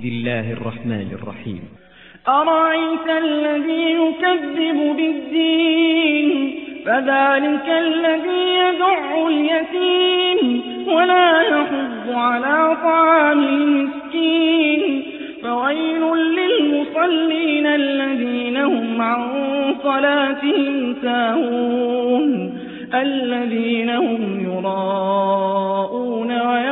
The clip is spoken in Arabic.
بسم الله الرحمن الرحيم. أرأيت الذي يكذب بالدين فذلك الذي يدع اليتيم ولا يحض على طعام المسكين فويل للمصلين الذين هم عن صلاتهم ساهون الذين هم يراءون